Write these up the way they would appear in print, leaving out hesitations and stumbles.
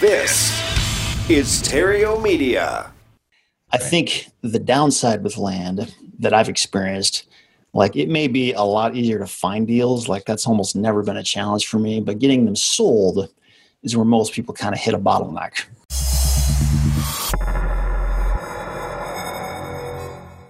This is Theriault Media. I think the downside with land that I've experienced, like it may be a lot easier to find deals. Like that's almost never been a challenge for me, but getting them sold is where most people kind of hit a bottleneck.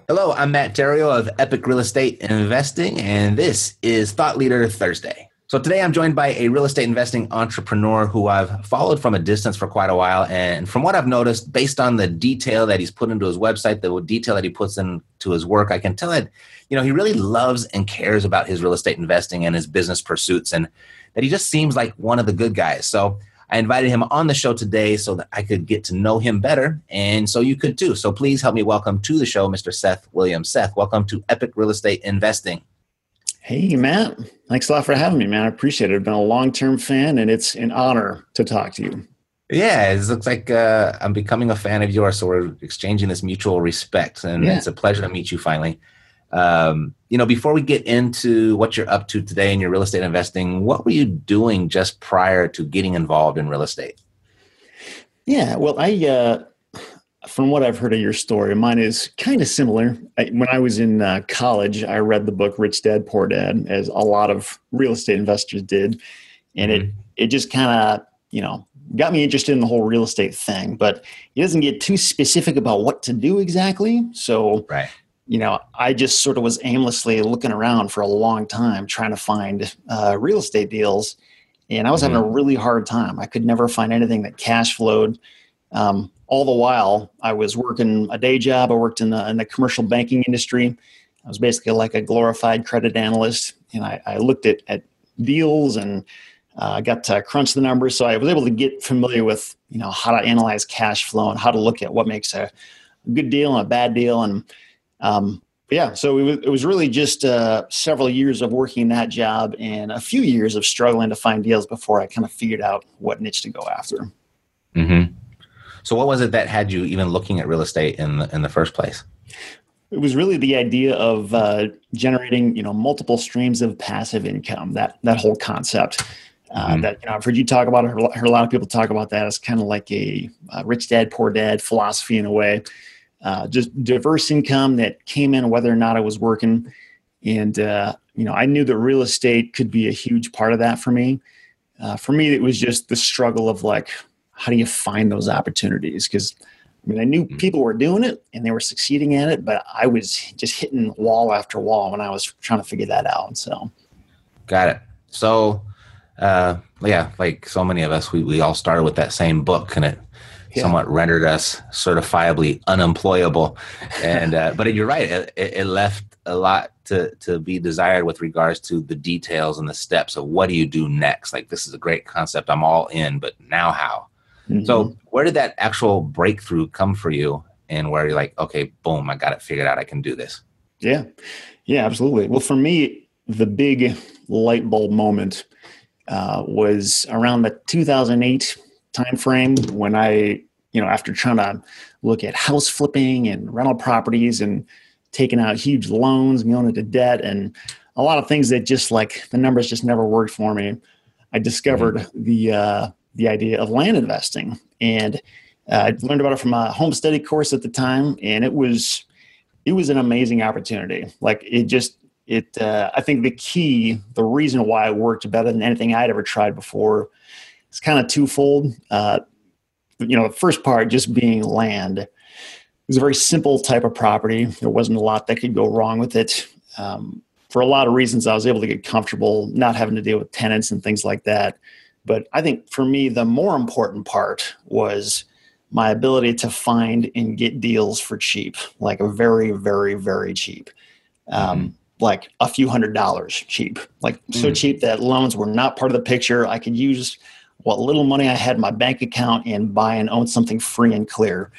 Hello, I'm Matt Theriault of Epic Real Estate Investing, and this is Thought Leader Thursday. So today I'm joined by a real estate investing entrepreneur who I've followed from a distance for quite a while. And from what I've noticed, based on the detail that he's put into his website, the detail that he puts into his work, I can tell that, you know, he really loves and cares about his real estate investing and his business pursuits, and that he just seems like one of the good guys. So I invited him on the show today so that I could get to know him better. And so you could too. So please help me welcome to the show, Mr. Seth Williams. Seth, welcome to Epic Real Estate Investing. Hey, Matt. Thanks a lot for having me, man. I appreciate it. I've been a long-term fan, and it's an honor to talk to you. Yeah, it looks like I'm becoming a fan of yours, so we're exchanging this mutual respect, and It's a pleasure to meet you finally. You know, before we get into what you're up to today in your real estate investing, what were you doing just prior to getting involved in real estate? Yeah, well, from what I've heard of your story, mine is kind of similar. When I was in college, I read the book Rich Dad, Poor Dad, as a lot of real estate investors did. And it just kind of, you know, got me interested in the whole real estate thing. But it doesn't get too specific about what to do exactly. So, You know, I just sort of was aimlessly looking around for a long time trying to find real estate deals. And I was having a really hard time. I could never find anything that cash flowed. All the while, I was working a day job. I worked in the commercial banking industry. I was basically like a glorified credit analyst. And I looked at deals and got to crunch the numbers. So I was able to get familiar with, you know, how to analyze cash flow and how to look at what makes a good deal and a bad deal. And so it was really just several years of working that job and a few years of struggling to find deals before I kind of figured out what niche to go after. Mm-hmm. So what was it that had you even looking at real estate in the first place? It was really the idea of generating, you know, multiple streams of passive income, that whole concept that, you know, I've heard you talk about, I heard a lot of people talk about that. It's kind of like a Rich Dad, Poor Dad philosophy in a way, just diverse income that came in whether or not I was working. And, you know, I knew that real estate could be a huge part of that for me. For me, it was just the struggle of like, how do you find those opportunities? Because I mean, I knew people were doing it and they were succeeding at it, but I was just hitting wall after wall when I was trying to figure that out. So, got it. So, like so many of us, we all started with that same book, and it somewhat rendered us certifiably unemployable. And but you're right; it left a lot to be desired with regards to the details and the steps of what do you do next. Like this is a great concept; I'm all in, but now how? So where did that actual breakthrough come for you, and where you're like, okay, boom, I got it figured out. I can do this. Yeah, absolutely. Well, for me, the big light bulb moment was around the 2008 timeframe when I, you know, after trying to look at house flipping and rental properties and taking out huge loans, going into debt and a lot of things that just like the numbers just never worked for me. I discovered the idea of land investing. And I learned about it from a home study course at the time. And it was an amazing opportunity. Like I think the reason why it worked better than anything I'd ever tried before, it's kind of twofold. You know, the first part, just being land, it was a very simple type of property. There wasn't a lot that could go wrong with it. For a lot of reasons, I was able to get comfortable not having to deal with tenants and things like that. But I think for me, the more important part was my ability to find and get deals for cheap, like very, very, very cheap, like a few $100 cheap, like so cheap that loans were not part of the picture. I could use what little money I had in my bank account and buy and own something free and clear.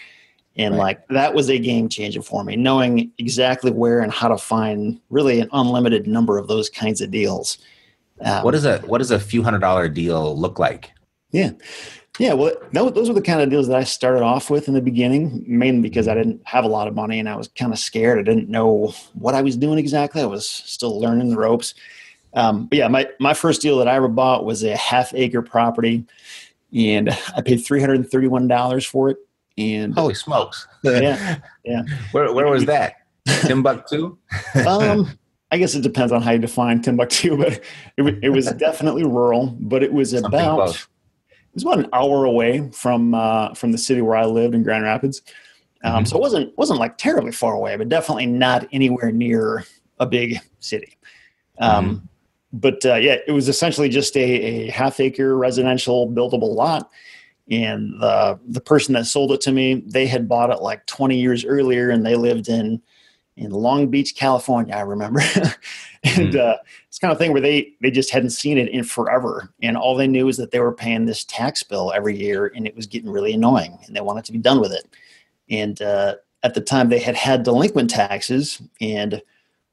And like that was a game changer for me, knowing exactly where and how to find really an unlimited number of those kinds of deals. What does a few $100 deal look like? Yeah. Well, those were the kind of deals that I started off with in the beginning, mainly because I didn't have a lot of money and I was kind of scared. I didn't know what I was doing exactly. I was still learning the ropes. But my first deal that I ever bought was a half acre property and I paid $331 for it. And holy smokes. Yeah. Where was that? Timbuktu? I guess it depends on how you define Timbuktu, but it was definitely rural, but it was about an hour away from the city where I lived in Grand Rapids. So it wasn't like terribly far away, but definitely not anywhere near a big city. But it was essentially just a half-acre residential buildable lot. And the person that sold it to me, they had bought it like 20 years earlier, and they lived in Long Beach, California, I remember. And it's kind of thing where they just hadn't seen it in forever. And all they knew is that they were paying this tax bill every year, and it was getting really annoying, and they wanted to be done with it. And at the time, they had delinquent taxes, and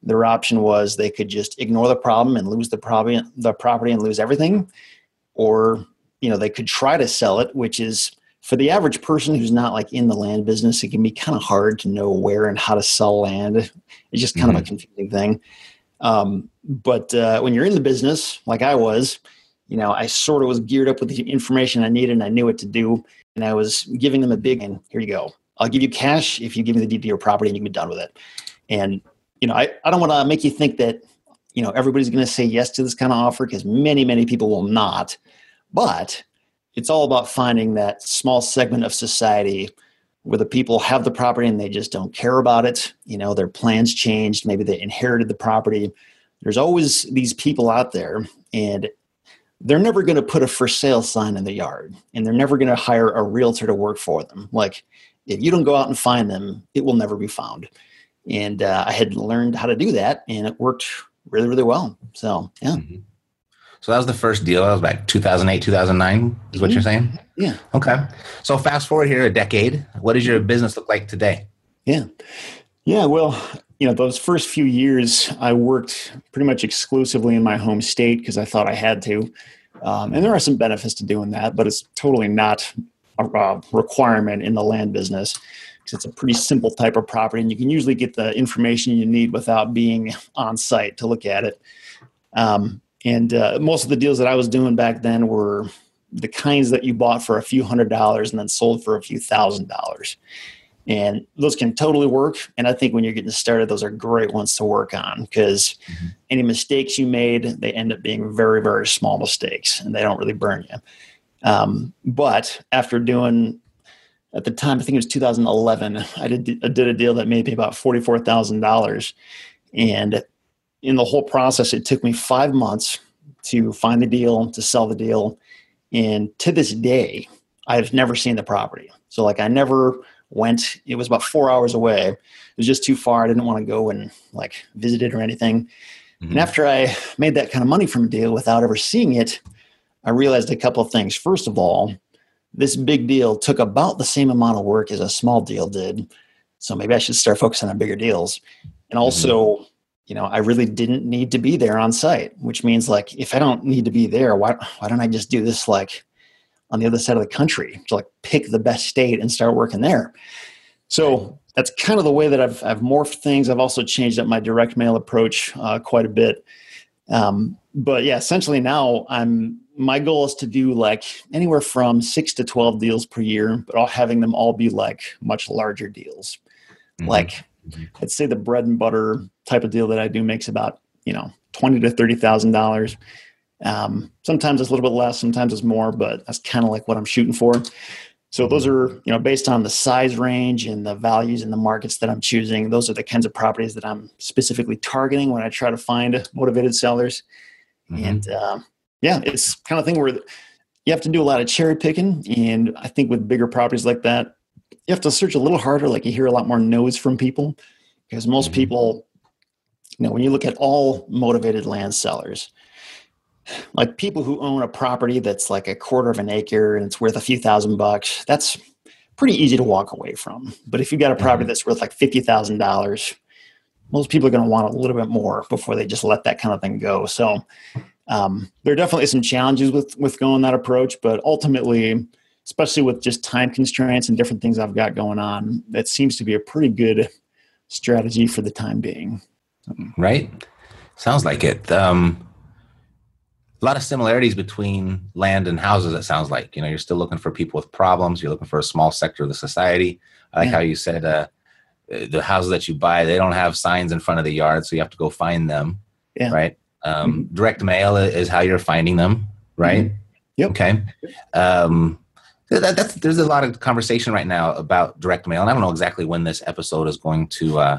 their option was they could just ignore the problem and lose the property and lose everything, or they could try to sell it, which is, for the average person who's not like in the land business, it can be kind of hard to know where and how to sell land. It's just kind of a confusing thing. But when you're in the business, like I was, I sort of was geared up with the information I needed, and I knew what to do. And I was giving them a big, and here you go. I'll give you cash if you give me the deed to your property and you can be done with it. And, I don't want to make you think that, everybody's going to say yes to this kind of offer, because many, many people will not. But it's all about finding that small segment of society where the people have the property and they just don't care about it. Their plans changed. Maybe they inherited the property. There's always these people out there, and they're never going to put a for sale sign in the yard, and they're never going to hire a realtor to work for them. Like, if you don't go out and find them, it will never be found. And I had learned how to do that, and it worked really, really well. So, yeah. Mm-hmm. So that was the first deal. That was like 2008, 2009 is what you're saying? Yeah. Okay. So fast forward here a decade. What does your business look like today? Yeah. Well, those first few years I worked pretty much exclusively in my home state because I thought I had to. And there are some benefits to doing that, but it's totally not a requirement in the land business, because it's a pretty simple type of property, and you can usually get the information you need without being on site to look at it. And most of the deals that I was doing back then were the kinds that you bought for a few $100s and then sold for a few $1,000. And those can totally work. And I think when you're getting started, those are great ones to work on, because any mistakes you made, they end up being very, very small mistakes, and they don't really burn you. But after doing, at the time, I think it was 2011, I did a deal that made me about $44,000. And in the whole process, it took me 5 months to find the deal, to sell the deal. And to this day, I've never seen the property. So I never went. It was about 4 hours away. It was just too far. I didn't want to go and visit it or anything. Mm-hmm. And after I made that kind of money from a deal without ever seeing it, I realized a couple of things. First of all, this big deal took about the same amount of work as a small deal did. So maybe I should start focusing on bigger deals. And also, I really didn't need to be there on site, which means if I don't need to be there, why don't I just do this on the other side of the country to pick the best state and start working there? So that's kind of the way that I've morphed things. I've also changed up my direct mail approach quite a bit. But essentially now my goal is to do anywhere from 6 to 12 deals per year, but all having them all be much larger deals. Mm-hmm. Let's say the bread and butter type of deal that I do makes about, $20,000 to $30,000. Sometimes it's a little bit less, sometimes it's more, but that's kind of what I'm shooting for. So those are, based on the size range and the values and the markets that I'm choosing, those are the kinds of properties that I'm specifically targeting when I try to find motivated sellers. Mm-hmm. And it's kind of thing where you have to do a lot of cherry picking. And I think with bigger properties like that, you have to search a little harder. You hear a lot more no's from people, because most people, when you look at all motivated land sellers, people who own a property that's a quarter of an acre and it's worth a few $1,000s, that's pretty easy to walk away from. But if you've got a property that's worth $50,000, most people are going to want a little bit more before they just let that kind of thing go. So there are definitely some challenges with going that approach, but ultimately, especially with just time constraints and different things I've got going on, that seems to be a pretty good strategy for the time being. Right? Sounds like it. a lot of similarities between land and houses, it sounds like. You know, you're still looking for people with problems. You're looking for a small sector of the society. I like how you said the houses that you buy, they don't have signs in front of the yard, so you have to go find them, right? Direct mail is how you're finding them, right? Okay. There's a lot of conversation right now about direct mail, and I don't know exactly when this episode is going to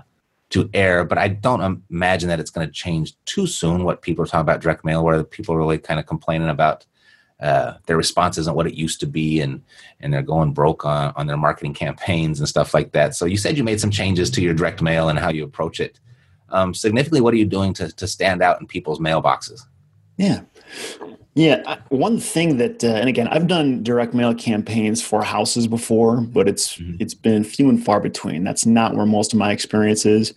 air, but I don't imagine that it's going to change too soon what people are talking about direct mail, where the people are really kind of complaining about their response isn't what it used to be, and they're going broke on their marketing campaigns and stuff like that. So you said you made some changes to your direct mail and how you approach it. Significantly, what are you doing to stand out in people's mailboxes? Yeah. One thing that, and again, I've done direct mail campaigns for houses before, but it's been few and far between. That's not where most of my experience is.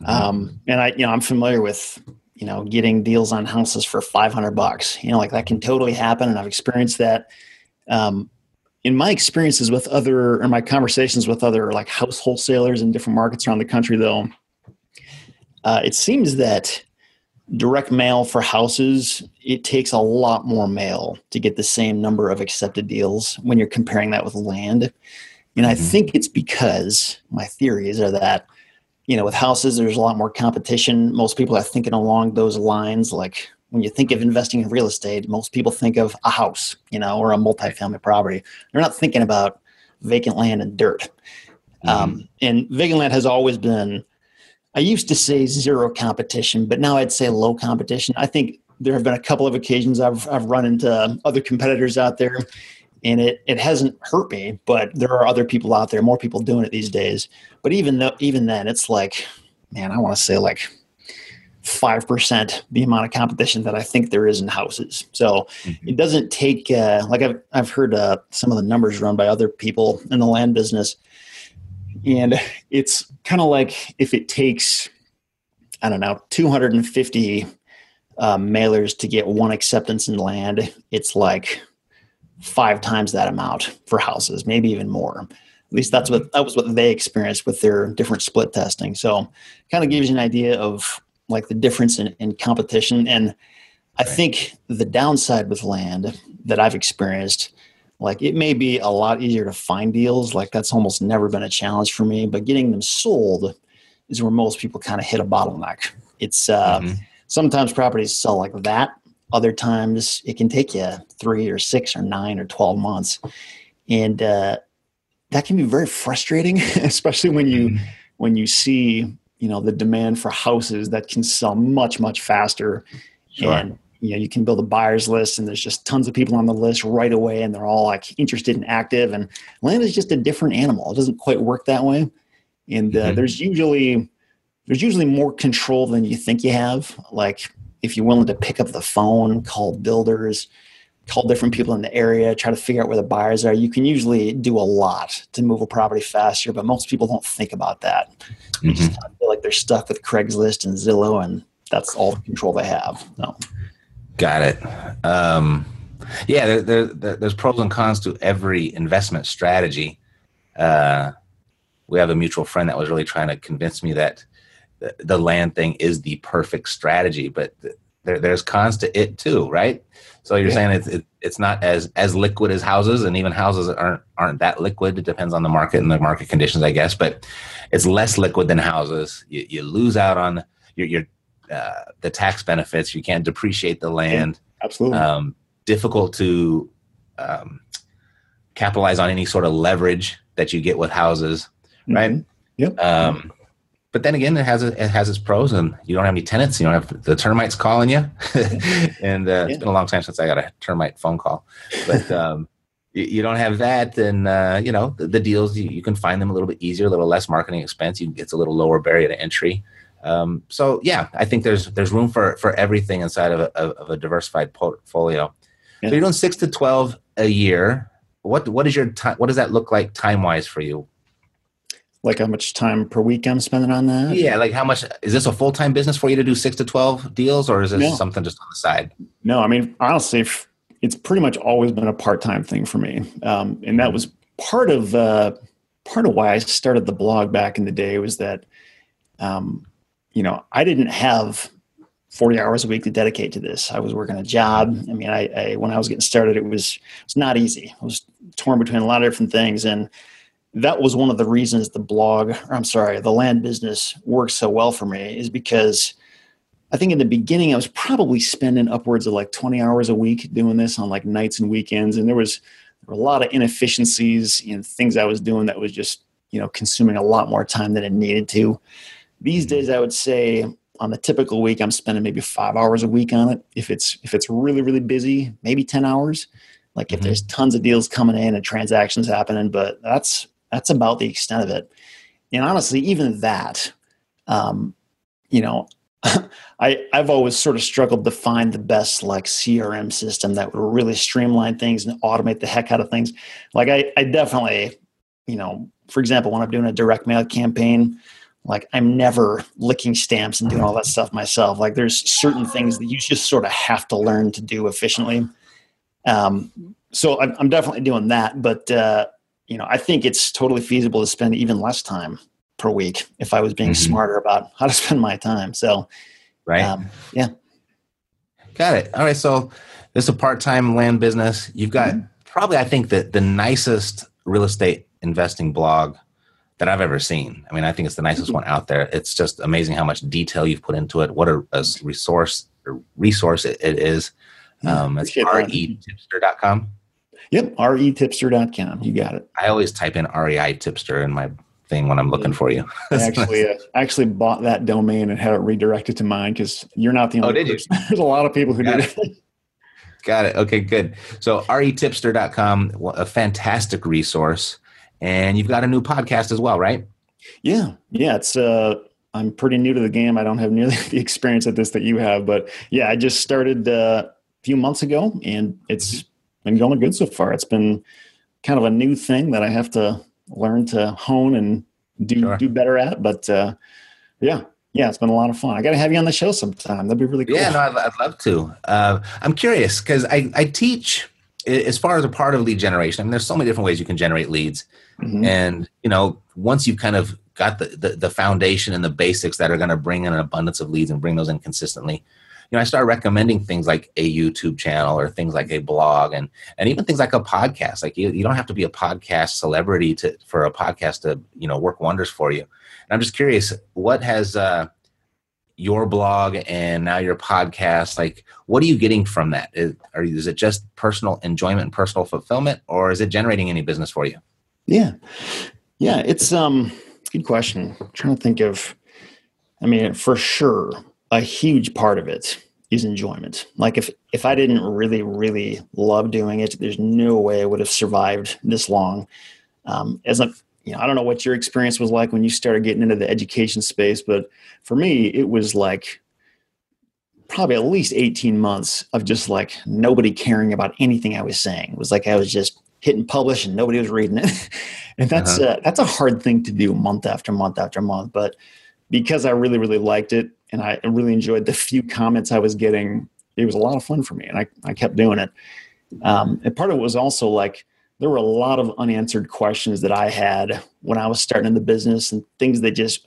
And I'm familiar with, getting deals on houses for $500, like that can totally happen. And I've experienced that. In my experiences with my conversations with other like house wholesalers in different markets around the country though, it seems that direct mail for houses, it takes a lot more mail to get the same number of accepted deals when you're comparing that with land. And I think it's because my theories are that, with houses, there's a lot more competition. Most people are thinking along those lines. Like when you think of investing in real estate, most people think of a house, or a multifamily property. They're not thinking about vacant land and dirt. And vacant land has always been, I used to say zero competition, but now I'd say low competition. I think there have been a couple of occasions I've run into other competitors out there, and it hasn't hurt me, but there are other people out there, more people doing it these days. But even then, it's like, man, I want to say like 5% the amount of competition that I think there is in houses. So it doesn't take, like I've heard some of the numbers run by other people in the land business. And it's kind of like if it takes, 250 mailers to get one acceptance in land, it's like 5 times that amount for houses, maybe even more. At least that was what they experienced with their different split testing. So kind of gives you an idea of like the difference in competition. And I think the downside with land that I've experienced, like it may be a lot easier to find deals. Like that's almost never been a challenge for me, but getting them sold is where most people kind of hit a bottleneck. It's sometimes properties sell like that. Other times it can take you 3 or 6 or 9 or 12 months. And that can be very frustrating, especially when you see, the demand for houses that can sell much, much faster. Sure. And you can build a buyer's list and there's just tons of people on the list right away. And they're all like interested and active, and land is just a different animal. It doesn't quite work that way. And there's usually more control than you think you have. Like if you're willing to pick up the phone, call builders, call different people in the area, try to figure out where the buyers are, you can usually do a lot to move a property faster, but most people don't think about that. They just kind of feel like they're stuck with Craigslist and Zillow, and that's all the control they have. No. Got it. Yeah, there's pros and cons to every investment strategy. We have a mutual friend that was really trying to convince me that the land thing is the perfect strategy, but there's cons to it too, right? So you're saying it's not as liquid as houses, and even houses aren't that liquid. It depends on the market and the market conditions, I guess, but it's less liquid than houses. You lose out on your the tax benefits. You can't depreciate the land. Absolutely. Difficult to capitalize on any sort of leverage that you get with houses, right? Yep. But then again, it has its pros, and you don't have any tenants. You don't have the termites calling you. And it's been a long time since I got a termite phone call. But you don't have that, and the deals, you can find them a little bit easier, a little less marketing expense. It's a little lower barrier to entry. So yeah, I think there's room for everything inside of a diversified portfolio. Yeah. So you're doing 6 to 12 a year. What is your time? What does that look like time wise for you? Like how much time per week I'm spending on that? Yeah. Like how much, is this a full-time business for you to do 6 to 12 deals, or is this something just on the side? No, I mean, honestly, it's pretty much always been a part-time thing for me. And that was part of why I started the blog back in the day, was that, I didn't have 40 hours a week to dedicate to this. I was working a job. I mean, I when I was getting started, it's not easy. I was torn between a lot of different things. And that was one of the reasons the land business worked so well for me, is because I think in the beginning, I was probably spending upwards of like 20 hours a week doing this on like nights and weekends. And there were a lot of inefficiencies and things I was doing that was just, consuming a lot more time than it needed to. These days, I would say, on the typical week, I'm spending maybe 5 hours a week on it. If it's really, really busy, maybe 10 hours, like if there's tons of deals coming in and transactions happening, but that's about the extent of it. And honestly, even that, I've always sort of struggled to find the best like CRM system that would really streamline things and automate the heck out of things. Like I definitely, for example, when I'm doing a direct mail campaign, like I'm never licking stamps and doing all that stuff myself. Like there's certain things that you just sort of have to learn to do efficiently. So I'm definitely doing that, but I think it's totally feasible to spend even less time per week if I was being smarter about how to spend my time. So, right. Yeah. Got it. All right. So this is a part-time land business. You've got probably, I think, the nicest real estate investing blog that I've ever seen. I mean, I think it's the nicest one out there. It's just amazing how much detail you've put into it. What a resource it is. It's retipster.com. Yep, retipster.com. You got it. I always type in REI Tipster in my thing when I'm looking for you. I actually bought that domain and had it redirected to mine because you're not the only person. There's a lot of people who did it. Got it. Okay, good. So retipster.com, a fantastic resource. And you've got a new podcast as well, right? Yeah. It's I'm pretty new to the game. I don't have nearly the experience at this that you have, but yeah, I just started a few months ago, and it's been going good so far. It's been kind of a new thing that I have to learn to hone and do better at, but yeah, it's been a lot of fun. I got to have you on the show sometime. That'd be really cool. Yeah, no, I'd love to. I'm curious because I teach. As far as a part of lead generation, I mean, there's so many different ways you can generate leads. And, once you've kind of got the foundation and the basics that are going to bring in an abundance of leads and bring those in consistently, I start recommending things like a YouTube channel or things like a blog and even things like a podcast. Like you don't have to be a podcast celebrity for a podcast to, work wonders for you. And I'm just curious, what has your blog and now your podcast, like what are you getting from that? Is it just personal enjoyment and personal fulfillment, or is it generating any business for you? Yeah. It's good question. I'm trying to think of, for sure, a huge part of it is enjoyment. Like if I didn't really, really love doing it, there's no way I would have survived this long. I don't know what your experience was like when you started getting into the education space, but for me, it was like probably at least 18 months of just like nobody caring about anything I was saying. It was like I was just hitting publish and nobody was reading it. And that's a hard thing to do month after month after month. But because I really, really liked it and I really enjoyed the few comments I was getting, it was a lot of fun for me and I kept doing it. And part of it was also like, there were a lot of unanswered questions that I had when I was starting in the business and things that just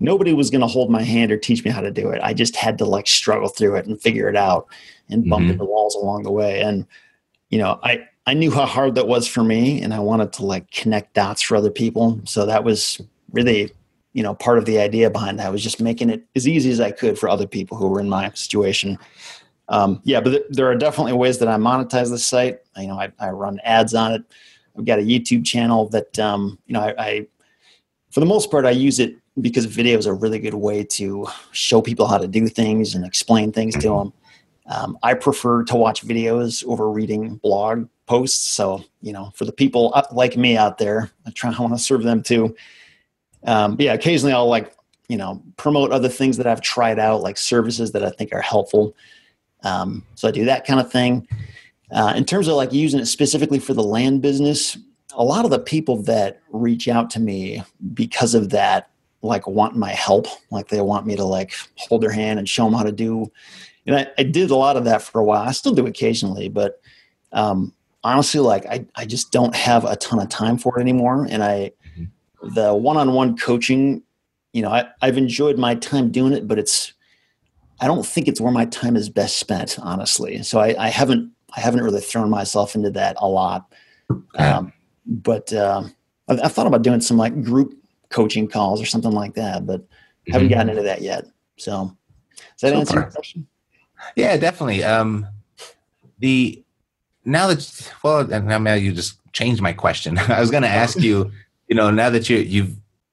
nobody was going to hold my hand or teach me how to do it. I just had to like struggle through it and figure it out and bump into walls along the way. And, I knew how hard that was for me and I wanted to like connect dots for other people. So that was really, part of the idea behind that was just making it as easy as I could for other people who were in my situation. But there are definitely ways that I monetize the site. I run ads on it. I've got a YouTube channel that, I for the most part, I use it because video is a really good way to show people how to do things and explain things to them. I prefer to watch videos over reading blog posts. So, for the people like me out there, I want to serve them too. Occasionally I'll promote other things that I've tried out, like services that I think are helpful. So I do that kind of thing. In terms of like using it specifically for the land business, a lot of the people that reach out to me because of that, like want my help, like they want me to like hold their hand and show them how to do. And I did a lot of that for a while. I still do occasionally, but, honestly, like I just don't have a ton of time for it anymore. And the one-on-one coaching, I've enjoyed my time doing it, but it's, I don't think it's where my time is best spent, honestly. So I haven't really thrown myself into that a lot. I've thought about doing some like group coaching calls or something like that, but haven't gotten into that yet. So does that answer your question? Yeah, definitely. Now you just changed my question. I was going to ask you, now that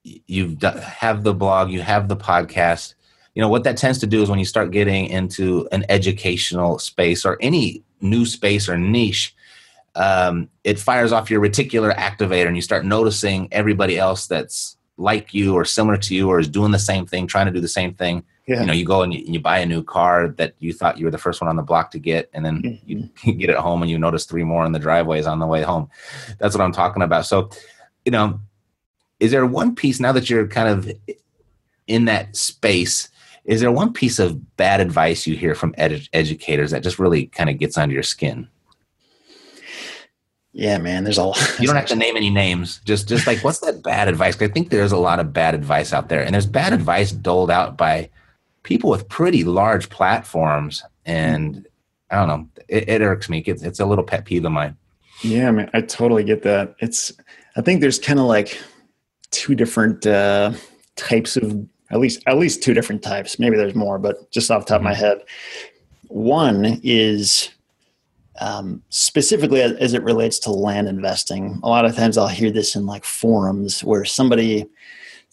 you have the blog, you have the podcast, what that tends to do is when you start getting into an educational space or any new space or niche, it fires off your reticular activator and you start noticing everybody else that's like you or similar to you or is doing the same thing, trying to do the same thing. Yeah. You go and you buy a new car that you thought you were the first one on the block to get, and then you get it home and you notice three more in the driveways on the way home. That's what I'm talking about. So, is there one piece, now that you're kind of in that space, is there one piece of bad advice you hear from educators that just really kind of gets under your skin? Yeah, man, there's a lot. You don't have to name any names. Just like, what's that bad advice? 'Cause I think there's a lot of bad advice out there, and there's bad advice doled out by people with pretty large platforms, and I don't know, it irks me. It's a little pet peeve of mine. Yeah, man, I totally get that. I think there's kind of like two different types of, at least two different types. Maybe there's more, but just off the top of my head. One is specifically as it relates to land investing. A lot of times I'll hear this in like forums where somebody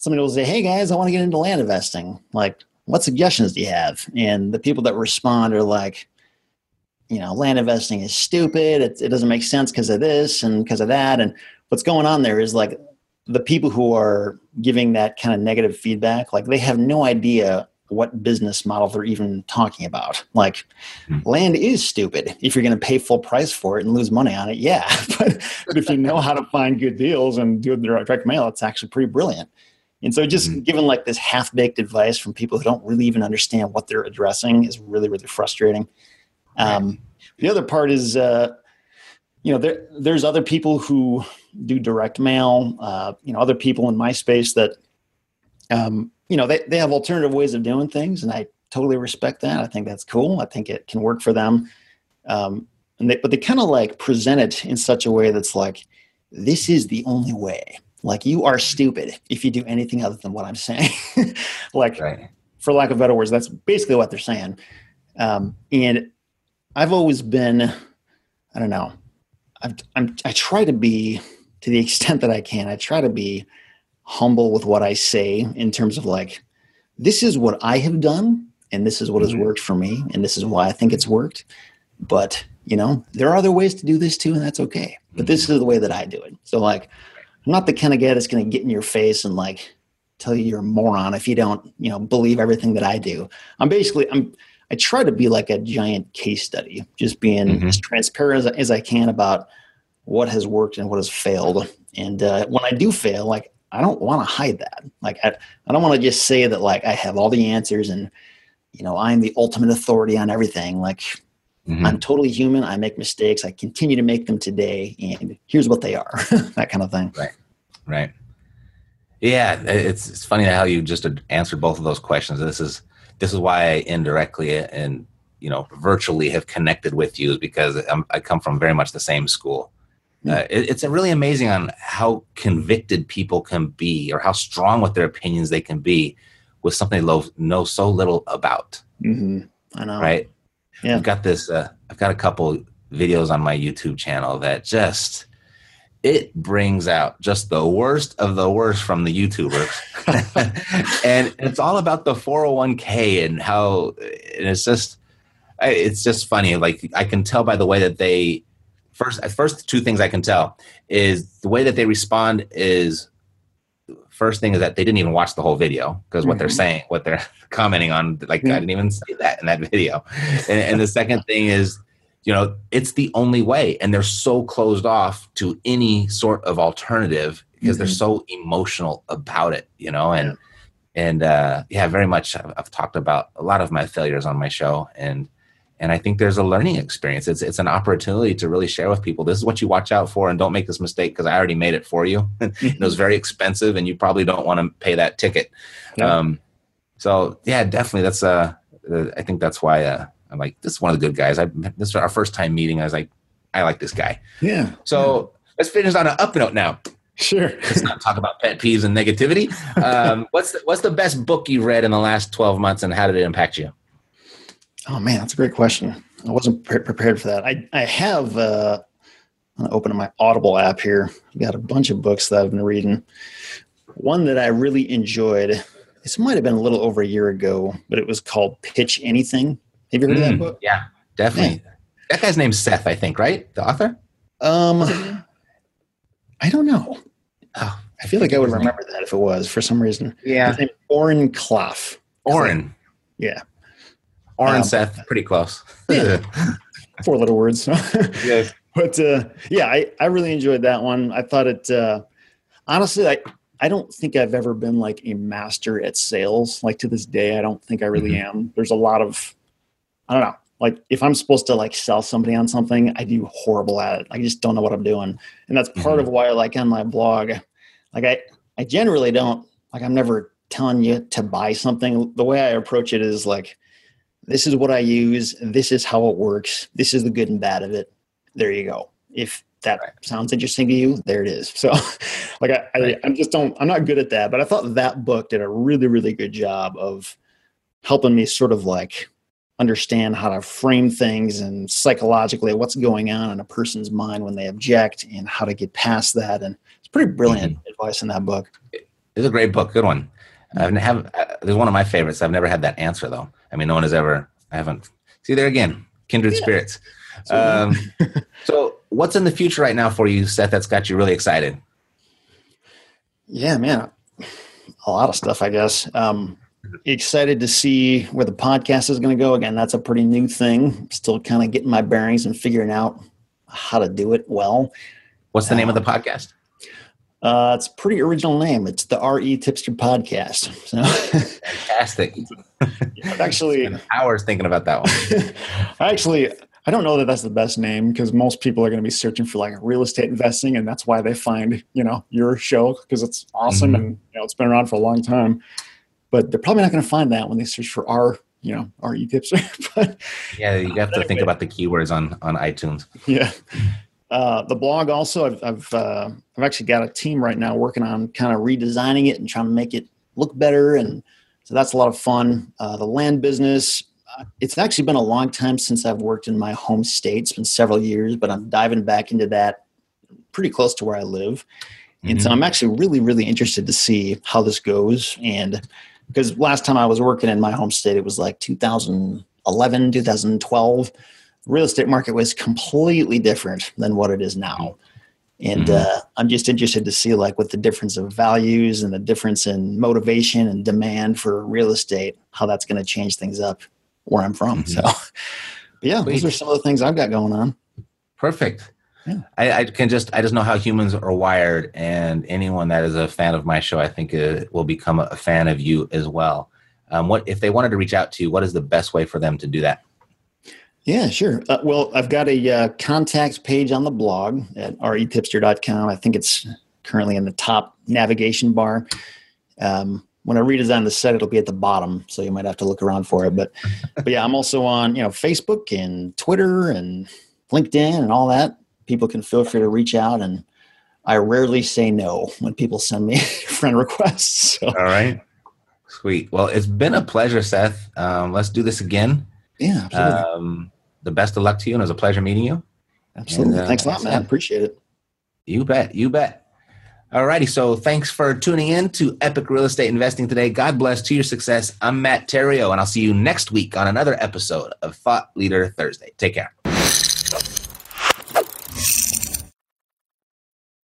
will say, "Hey guys, I want to get into land investing. Like, what suggestions do you have?" And the people that respond are like, land investing is stupid. It doesn't make sense because of this and because of that. And what's going on there is like the people who are giving that kind of negative feedback, like they have no idea what business model they're even talking about. Like, land is stupid. If you're going to pay full price for it and lose money on it, yeah. But if you know how to find good deals and do the direct mail, it's actually pretty brilliant. And so just giving like this half-baked advice from people who don't really even understand what they're addressing is really, really frustrating. The other part is, there's other people who do direct mail, other people in my space that, they have alternative ways of doing things, and I totally respect that. I think that's cool. I think it can work for them. But they kind of like present it in such a way that's like, this is the only way. Like, you are stupid if you do anything other than what I'm saying. For lack of better words, that's basically what they're saying. And I've always been, I don't know, I try to be, to the extent that I can, I try to be humble with what I say in terms of like, this is what I have done, and this is what has worked for me, and this is why I think it's worked. But, there are other ways to do this too, and that's okay. But this is the way that I do it. So like, I'm not the kind of guy that's going to get in your face and like tell you you're a moron if you don't, believe everything that I do. I try to be like a giant case study, just being as transparent as I can about what has worked and what has failed. And when I do fail, like, I don't want to hide that. Like, I don't want to just say that like I have all the answers and I'm the ultimate authority on everything. Like, I'm totally human. I make mistakes. I continue to make them today, and here's what they are. That kind of thing. Right. Yeah, it's funny how you just answered both of those questions. This is why I indirectly and virtually have connected with you, is because I come from very much the same school. It's really amazing on how convicted people can be, or how strong with their opinions they can be with something they know so little about. I know, right? Yeah. I've got a couple videos on my YouTube channel that it brings out just the worst of the worst from the YouTubers. And it's all about the 401k and how, and it's just funny. Like, I can tell by the way that they, first two things I can tell is the way that they respond is, first thing is that they didn't even watch the whole video, because what they're saying, what they're commenting on, like, I didn't even say that in that video. And the second thing is, it's the only way. And they're so closed off to any sort of alternative because they're so emotional about it, very much. I've talked about a lot of my failures on my show, and I think there's a learning experience. It's an opportunity to really share with people, this is what you watch out for, and don't make this mistake because I already made it for you. It was very expensive, and you probably don't want to pay that ticket. So yeah, definitely. That's I think that's why I'm like, this is one of the good guys. This is our first time meeting. I was like, I like this guy. Yeah. So let's finish on an up note now. Sure. Let's not talk about pet peeves and negativity. What's the best book you read in the last 12 months and how did it impact you? Oh man, that's a great question. I wasn't prepared for that. I have, I'm gonna open up my Audible app here. I've got a bunch of books that I've been reading. One that I really enjoyed, this might've been a little over a year ago, but it was called Pitch Anything. Have you heard of that book? Yeah, definitely. Man. That guy's name's Seth, I think, right? The author? I don't know. Oh, I feel like I would remember that if it was for some reason. Yeah. His name is Oren Klaff. Oren. Yeah. Oren, Seth, pretty close. Yeah. Four little words. Yes. But yeah, I really enjoyed that one. I thought it, honestly, I don't think I've ever been like a master at sales. Like to this day, I don't think I really am. There's a lot of, I don't know, like if I'm supposed to like sell somebody on something, I do horrible at it. I just don't know what I'm doing. And that's part of why, like on my blog, like I generally don't, like I'm never telling you to buy something. The way I approach it is like, this is what I use. This is how it works. This is the good and bad of it. There you go. If that sounds interesting to you, there it is. So like, I'm not good at that, but I thought that book did a really, really good job of helping me sort of like understand how to frame things and psychologically what's going on in a person's mind when they object and how to get past that. And it's pretty brilliant advice in that book. It's a great book. Good one. There's one of my favorites. I've never had that answer though. I mean, no one has ever, I haven't. See, there again, kindred spirits. So what's in the future right now for you, Seth, that's got you really excited? Yeah, man, a lot of stuff, I guess. Excited to see where the podcast is going to go. Again, that's a pretty new thing. Still kind of getting my bearings and figuring out how to do it well. What's the name of the podcast? It's a pretty original name. It's the RE Tipster podcast. So fantastic. I've actually spent hours thinking about that one. I don't know that that's the best name because most people are going to be searching for like real estate investing, and that's why they find, you know, your show because it's awesome and you know it's been around for a long time. But they're probably not going to find that when they search for our, you know, RE Tipster. But yeah, you have to think about the keywords on iTunes. Yeah. The blog also, I've actually got a team right now working on kind of redesigning it and trying to make it look better, and so that's a lot of fun. The land business. It's actually been a long time since I've worked in my home state. It's been several years, but I'm diving back into that pretty close to where I live. And so I'm actually really, really interested to see how this goes. And because last time I was working in my home state, it was like 2011, 2012. The real estate market was completely different than what it is now. And I'm just interested to see like what the difference of values and the difference in motivation and demand for real estate, how that's going to change things up where I'm from. So yeah, those are some of the things I've got going on. Perfect. Yeah. I just know how humans are wired, and anyone that is a fan of my show, I think will become a fan of you as well. What if they wanted to reach out to you, what is the best way for them to do that? Yeah, sure. Well, I've got a contact page on the blog at retipster.com. I think it's currently in the top navigation bar. When I redesign the site, it'll be at the bottom, so you might have to look around for it. But yeah, I'm also on, you know, Facebook and Twitter and LinkedIn and all that. People can feel free to reach out, and I rarely say no when people send me friend requests. So. All right, sweet. Well, it's been a pleasure, Seth. Let's do this again. Yeah, absolutely. The best of luck to you, and it was a pleasure meeting you. Absolutely. And, thanks a lot, man. Appreciate it. You bet. You bet. All righty. So thanks for tuning in to Epic Real Estate Investing today. God bless to your success. I'm Matt Theriault, and I'll see you next week on another episode of Thought Leader Thursday. Take care.